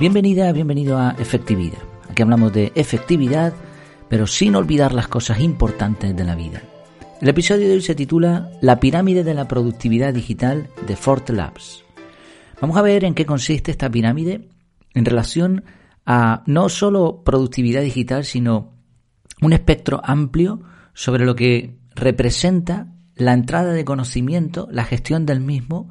Bienvenida, bienvenido a Efectividad. Aquí hablamos de efectividad, pero sin olvidar las cosas importantes de la vida. El episodio de hoy se titula La pirámide de la productividad digital de Forte Labs. Vamos a ver en qué consiste esta pirámide en relación a no solo productividad digital, sino un espectro amplio sobre lo que representa la entrada de conocimiento, la gestión del mismo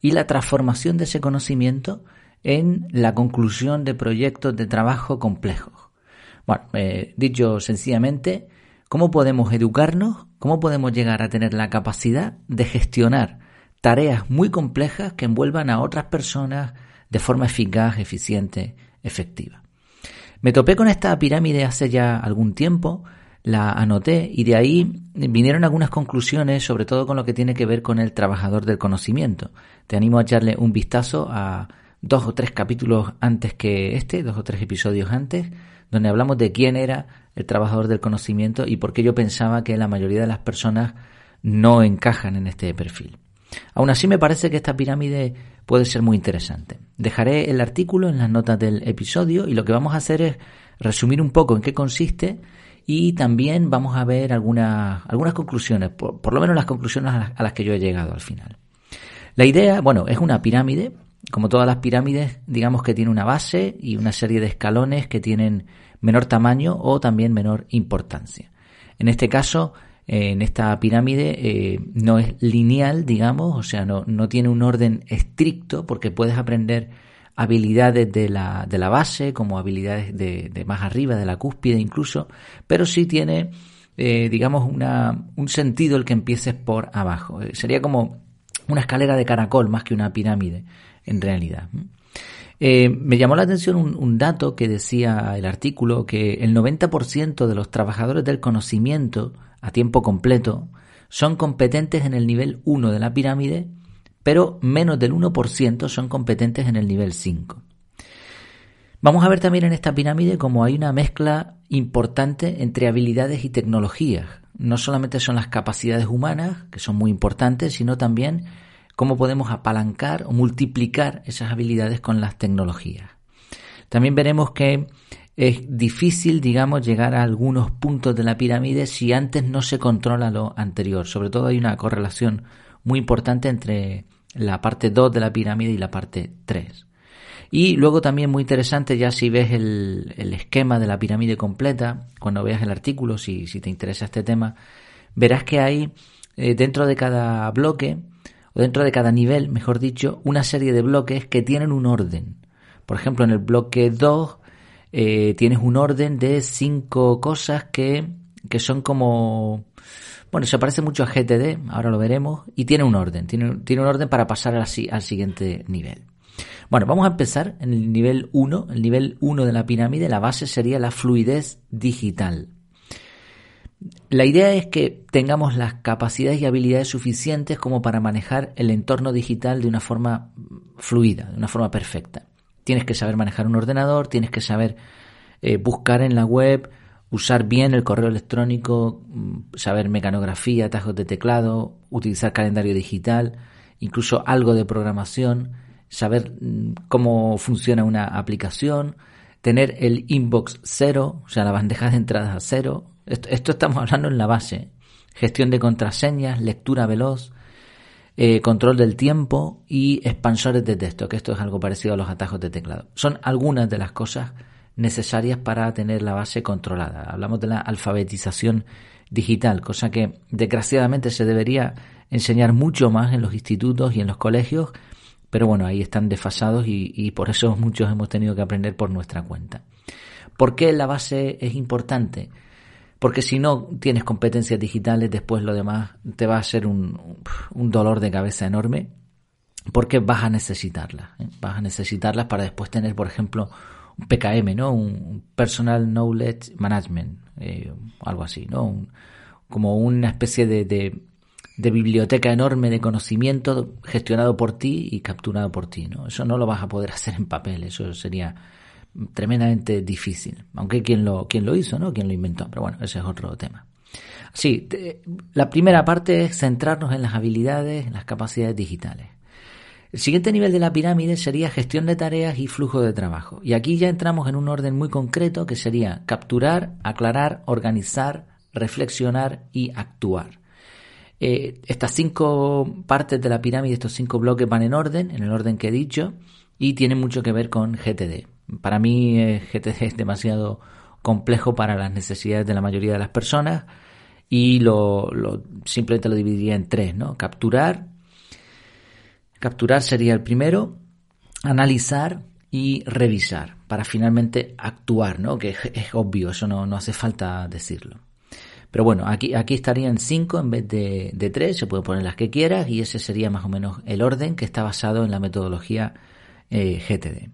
y la transformación de ese conocimiento en la conclusión de proyectos de trabajo complejos. Bueno, dicho sencillamente, ¿cómo podemos educarnos? ¿Cómo podemos llegar a tener la capacidad de gestionar tareas muy complejas que envuelvan a otras personas de forma eficaz, eficiente, efectiva? Me topé con esta pirámide hace ya algún tiempo, la anoté y de ahí vinieron algunas conclusiones, sobre todo con lo que tiene que ver con el trabajador del conocimiento. Te animo a echarle un vistazo a 2 o 3 capítulos antes que este, 2 o 3 episodios antes, donde hablamos de quién era el trabajador del conocimiento y por qué yo pensaba que la mayoría de las personas no encajan en este perfil. Aún así me parece que esta pirámide puede ser muy interesante. Dejaré el artículo en las notas del episodio y lo que vamos a hacer es resumir un poco en qué consiste y también vamos a ver algunas conclusiones, por lo menos las conclusiones a las que yo he llegado al final. La idea, bueno, es una pirámide, como todas las pirámides, digamos que tiene una base y una serie de escalones que tienen menor tamaño o también menor importancia. En este caso, en esta pirámide no es lineal, digamos, o sea, no tiene un orden estricto porque puedes aprender habilidades de la base, como habilidades de más arriba, de la cúspide incluso, pero sí tiene, digamos, un sentido el que empieces por abajo. Sería como una escalera de caracol más que una pirámide, en realidad. Me llamó la atención un dato que decía el artículo, que el 90% de los trabajadores del conocimiento a tiempo completo son competentes en el nivel 1 de la pirámide, pero menos del 1% son competentes en el nivel 5. Vamos a ver también en esta pirámide cómo hay una mezcla importante entre habilidades y tecnologías. No solamente son las capacidades humanas, que son muy importantes, sino también cómo podemos apalancar o multiplicar esas habilidades con las tecnologías. También veremos que es difícil, digamos, llegar a algunos puntos de la pirámide si antes no se controla lo anterior. Sobre todo hay una correlación muy importante entre la parte 2 de la pirámide y la parte 3. Y luego también muy interesante, ya si ves el esquema de la pirámide completa, cuando veas el artículo, si te interesa este tema, verás que hay dentro de cada bloque, o dentro de cada nivel, mejor dicho, una serie de bloques que tienen un orden. Por ejemplo, en el bloque 2 tienes un orden de 5 cosas que son como... Bueno, se parece mucho a GTD, ahora lo veremos, y tiene un orden. Tiene un orden para pasar al siguiente nivel. Bueno, vamos a empezar en el nivel 1. El nivel 1 de la pirámide, la base sería la fluidez digital. La idea es que tengamos las capacidades y habilidades suficientes como para manejar el entorno digital de una forma fluida, de una forma perfecta. Tienes que saber manejar un ordenador, tienes que saber buscar en la web, usar bien el correo electrónico, saber mecanografía, atajos de teclado, utilizar calendario digital, incluso algo de programación, saber cómo funciona una aplicación, tener el inbox 0, o sea, la bandeja de entradas a 0. Esto estamos hablando en la base. Gestión de contraseñas, lectura veloz, control del tiempo y expansores de texto, que esto es algo parecido a los atajos de teclado. Son algunas de las cosas necesarias para tener la base controlada. Hablamos de la alfabetización digital, cosa que desgraciadamente se debería enseñar mucho más en los institutos y en los colegios, pero bueno, ahí están desfasados y por eso muchos hemos tenido que aprender por nuestra cuenta. ¿Por qué la base es importante? Porque si no tienes competencias digitales, después lo demás te va a ser un dolor de cabeza enorme, porque vas a necesitarlas. Vas a necesitarlas para después tener, por ejemplo, un PKM, ¿no? Un Personal Knowledge Management, algo así, ¿no? Como una especie de biblioteca enorme de conocimiento gestionado por ti y capturado por ti, ¿no? Eso no lo vas a poder hacer en papel, eso sería tremendamente difícil, aunque quien lo hizo, ¿no? Quien lo inventó, pero bueno, ese es otro tema. Sí, la primera parte es centrarnos en las habilidades, en las capacidades digitales. El siguiente nivel de la pirámide sería gestión de tareas y flujo de trabajo. Y aquí ya entramos en un orden muy concreto que sería capturar, aclarar, organizar, reflexionar y actuar. Estas cinco partes de la pirámide, estos cinco bloques van en el orden que he dicho, y tienen mucho que ver con GTD. Para mí GTD es demasiado complejo para las necesidades de la mayoría de las personas y simplemente lo dividiría en tres, ¿no? Capturar sería el primero, analizar y revisar, para finalmente actuar, ¿no? Que es obvio, eso no hace falta decirlo. Pero bueno, aquí estarían 5 en vez de 3, se puede poner las que quieras, y ese sería más o menos el orden que está basado en la metodología GTD.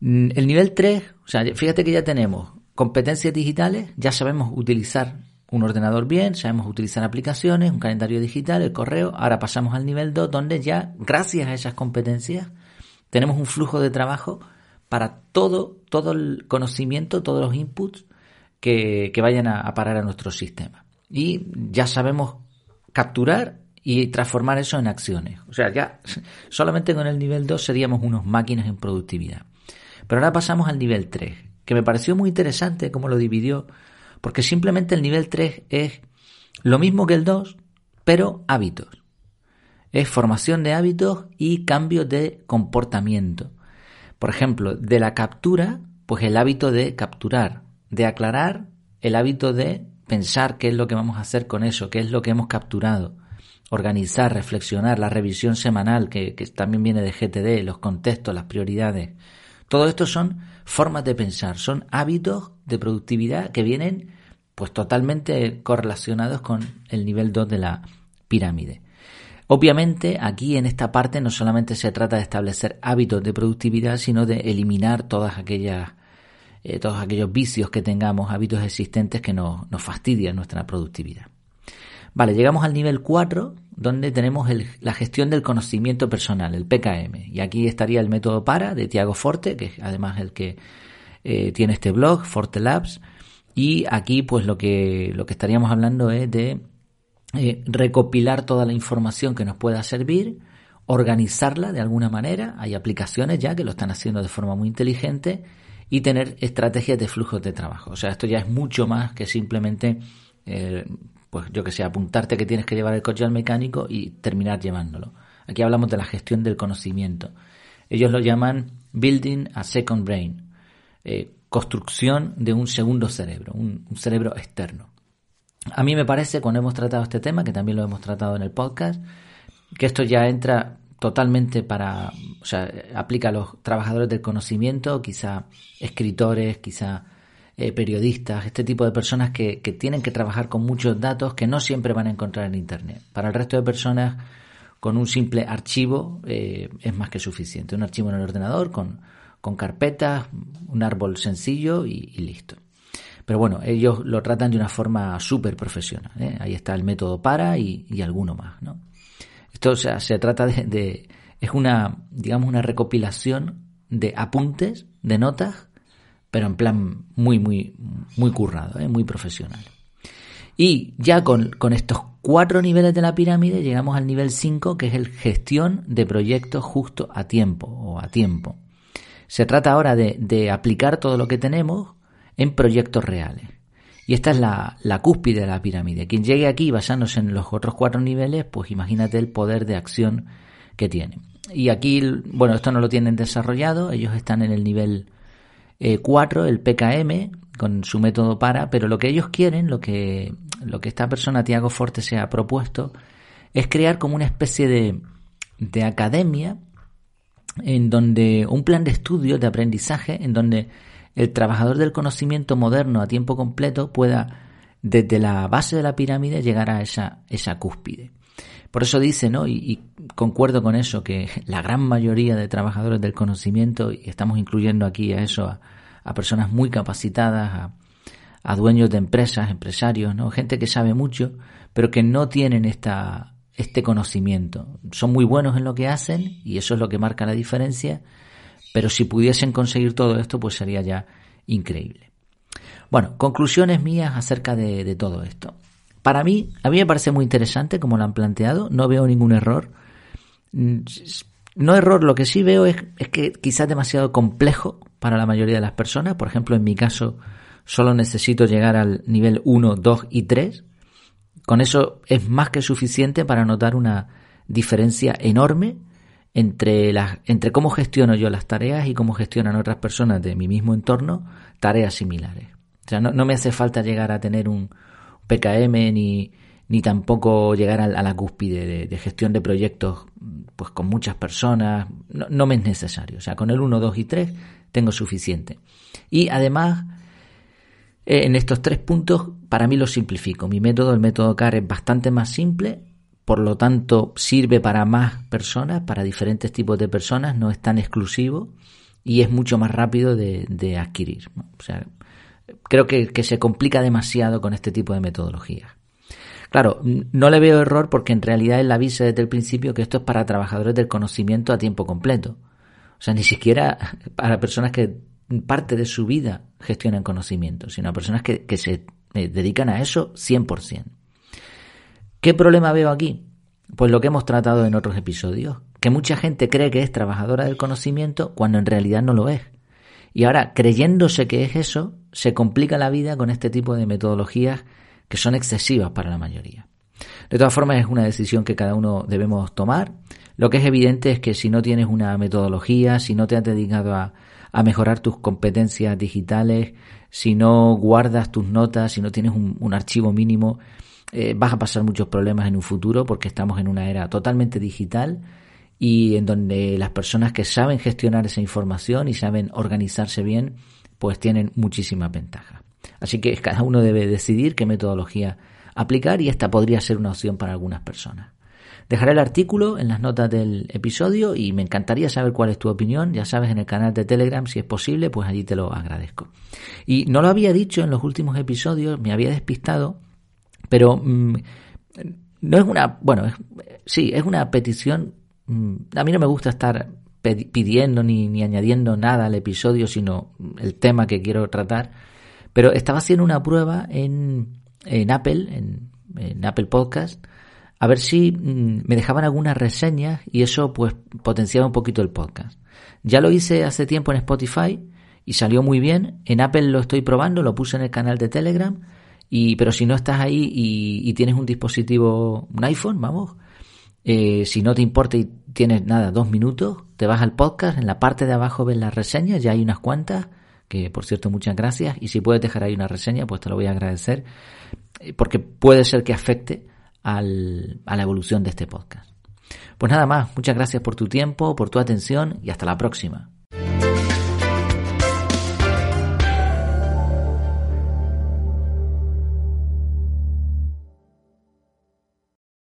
El nivel 3, o sea, fíjate que ya tenemos competencias digitales, ya sabemos utilizar un ordenador bien, sabemos utilizar aplicaciones, un calendario digital, el correo. Ahora pasamos al nivel 2, donde ya, gracias a esas competencias, tenemos un flujo de trabajo para todo el conocimiento, todos los inputs que vayan a parar a nuestro sistema. Y ya sabemos capturar y transformar eso en acciones. O sea, ya solamente con el nivel 2 seríamos unos máquinas en productividad. Pero ahora pasamos al nivel 3, que me pareció muy interesante cómo lo dividió, porque simplemente el nivel 3 es lo mismo que el 2, pero hábitos. Es formación de hábitos y cambios de comportamiento. Por ejemplo, de la captura, pues el hábito de capturar; de aclarar, el hábito de pensar qué es lo que vamos a hacer con eso, qué es lo que hemos capturado; organizar, reflexionar, la revisión semanal, que también viene de GTD, los contextos, las prioridades. Todo esto son formas de pensar, son hábitos de productividad que vienen pues totalmente correlacionados con el nivel 2 de la pirámide. Obviamente, aquí en esta parte no solamente se trata de establecer hábitos de productividad, sino de eliminar todos aquellos vicios que tengamos, hábitos existentes que nos fastidian nuestra productividad. Vale, llegamos al nivel 4, donde tenemos la gestión del conocimiento personal, el PKM. Y aquí estaría el método PARA de Tiago Forte, que es además el que tiene este blog, Forte Labs. Y aquí pues lo que estaríamos hablando es de recopilar toda la información que nos pueda servir, organizarla de alguna manera. Hay aplicaciones ya que lo están haciendo de forma muy inteligente, y tener estrategias de flujos de trabajo. O sea, esto ya es mucho más que simplemente, apuntarte que tienes que llevar el coche al mecánico y terminar llevándolo. Aquí hablamos de la gestión del conocimiento. Ellos lo llaman building a second brain, construcción de un segundo cerebro, un cerebro externo. A mí me parece, cuando hemos tratado este tema, que también lo hemos tratado en el podcast, que esto ya entra totalmente aplica a los trabajadores del conocimiento, quizá escritores, quizá periodistas, este tipo de personas que tienen que trabajar con muchos datos que no siempre van a encontrar en Internet. Para el resto de personas, con un simple archivo es más que suficiente. Un archivo en el ordenador, con carpetas, un árbol sencillo y listo. Pero bueno, ellos lo tratan de una forma súper profesional, ¿eh? Ahí está el método PARA y alguno más, ¿no? Esto, o sea, se trata es una recopilación de apuntes, de notas, pero en plan muy, muy, muy currado, muy profesional. Y ya con estos 4 niveles de la pirámide llegamos al nivel 5, que es el gestión de proyectos justo a tiempo o a tiempo. Se trata ahora de aplicar todo lo que tenemos en proyectos reales. Y esta es la cúspide de la pirámide. Quien llegue aquí basándose en los otros 4 niveles, pues imagínate el poder de acción que tiene. Y aquí, bueno, esto no lo tienen desarrollado, ellos están en el nivel 4, el PKM, con su método PARA, pero lo que ellos quieren, lo que esta persona, Tiago Forte, se ha propuesto, es crear como una especie de academia, en donde un plan de estudio, de aprendizaje, en donde el trabajador del conocimiento moderno a tiempo completo pueda, desde la base de la pirámide, llegar a esa cúspide. Por eso dice, ¿no? Y concuerdo con eso, que la gran mayoría de trabajadores del conocimiento, y estamos incluyendo aquí a eso, a personas muy capacitadas, a dueños de empresas, empresarios, ¿no? Gente que sabe mucho, pero que no tienen este conocimiento. Son muy buenos en lo que hacen, y eso es lo que marca la diferencia. Pero si pudiesen conseguir todo esto, pues sería ya increíble. Bueno, conclusiones mías acerca de todo esto. Para mí, a mí me parece muy interesante como lo han planteado. No veo ningún error. No error, lo que sí veo es que quizás es demasiado complejo para la mayoría de las personas. Por ejemplo, en mi caso, solo necesito llegar al nivel 1, 2 y 3. Con eso es más que suficiente para notar una diferencia enorme entre cómo gestiono yo las tareas y cómo gestionan otras personas de mi mismo entorno tareas similares. O sea, no me hace falta llegar a tener un PKM ni tampoco llegar a la cúspide de gestión de proyectos pues con muchas personas. No me es necesario. O sea, con el 1, 2 y 3 tengo suficiente. Y además, en estos tres puntos, para mí los simplifico. El método CAR, es bastante más simple. Por lo tanto, sirve para más personas, para diferentes tipos de personas. No es tan exclusivo y es mucho más rápido de adquirir. O sea, creo que se complica demasiado con este tipo de metodologías. Claro, no le veo error porque en realidad él avisa desde el principio que esto es para trabajadores del conocimiento a tiempo completo. O sea, ni siquiera para personas que parte de su vida gestionan conocimiento, sino a personas que se dedican a eso 100%. ¿Qué problema veo aquí? Pues lo que hemos tratado en otros episodios, que mucha gente cree que es trabajadora del conocimiento cuando en realidad no lo es. Y ahora, creyéndose que es eso, se complica la vida con este tipo de metodologías que son excesivas para la mayoría. De todas formas, es una decisión que cada uno debemos tomar. Lo que es evidente es que si no tienes una metodología, si no te has dedicado a mejorar tus competencias digitales, si no guardas tus notas, si no tienes un archivo mínimo, vas a pasar muchos problemas en un futuro, porque estamos en una era totalmente digital y en donde las personas que saben gestionar esa información y saben organizarse bien, pues tienen muchísimas ventajas. Así que cada uno debe decidir qué metodología aplicar y esta podría ser una opción para algunas personas. Dejaré el artículo en las notas del episodio y me encantaría saber cuál es tu opinión. Ya sabes, en el canal de Telegram, si es posible, pues allí te lo agradezco. Y no lo había dicho en los últimos episodios, me había despistado, pero es una petición. A mí no me gusta estar pidiendo ni añadiendo nada al episodio, sino el tema que quiero tratar. Pero estaba haciendo una prueba en Apple, en Apple Podcast, a ver si me dejaban algunas reseñas y eso pues potenciaba un poquito el podcast. Ya lo hice hace tiempo en Spotify y salió muy bien. En Apple lo estoy probando, lo puse en el canal de Telegram, pero si no estás ahí y tienes un dispositivo, un iPhone, si no te importa y tienes 2 minutos, te vas al podcast, en la parte de abajo ves las reseñas, ya hay unas cuantas, que por cierto muchas gracias, y si puedes dejar ahí una reseña pues te lo voy a agradecer, porque puede ser que afecte a la evolución de este podcast. Pues nada más, muchas gracias por tu tiempo, por tu atención y hasta la próxima.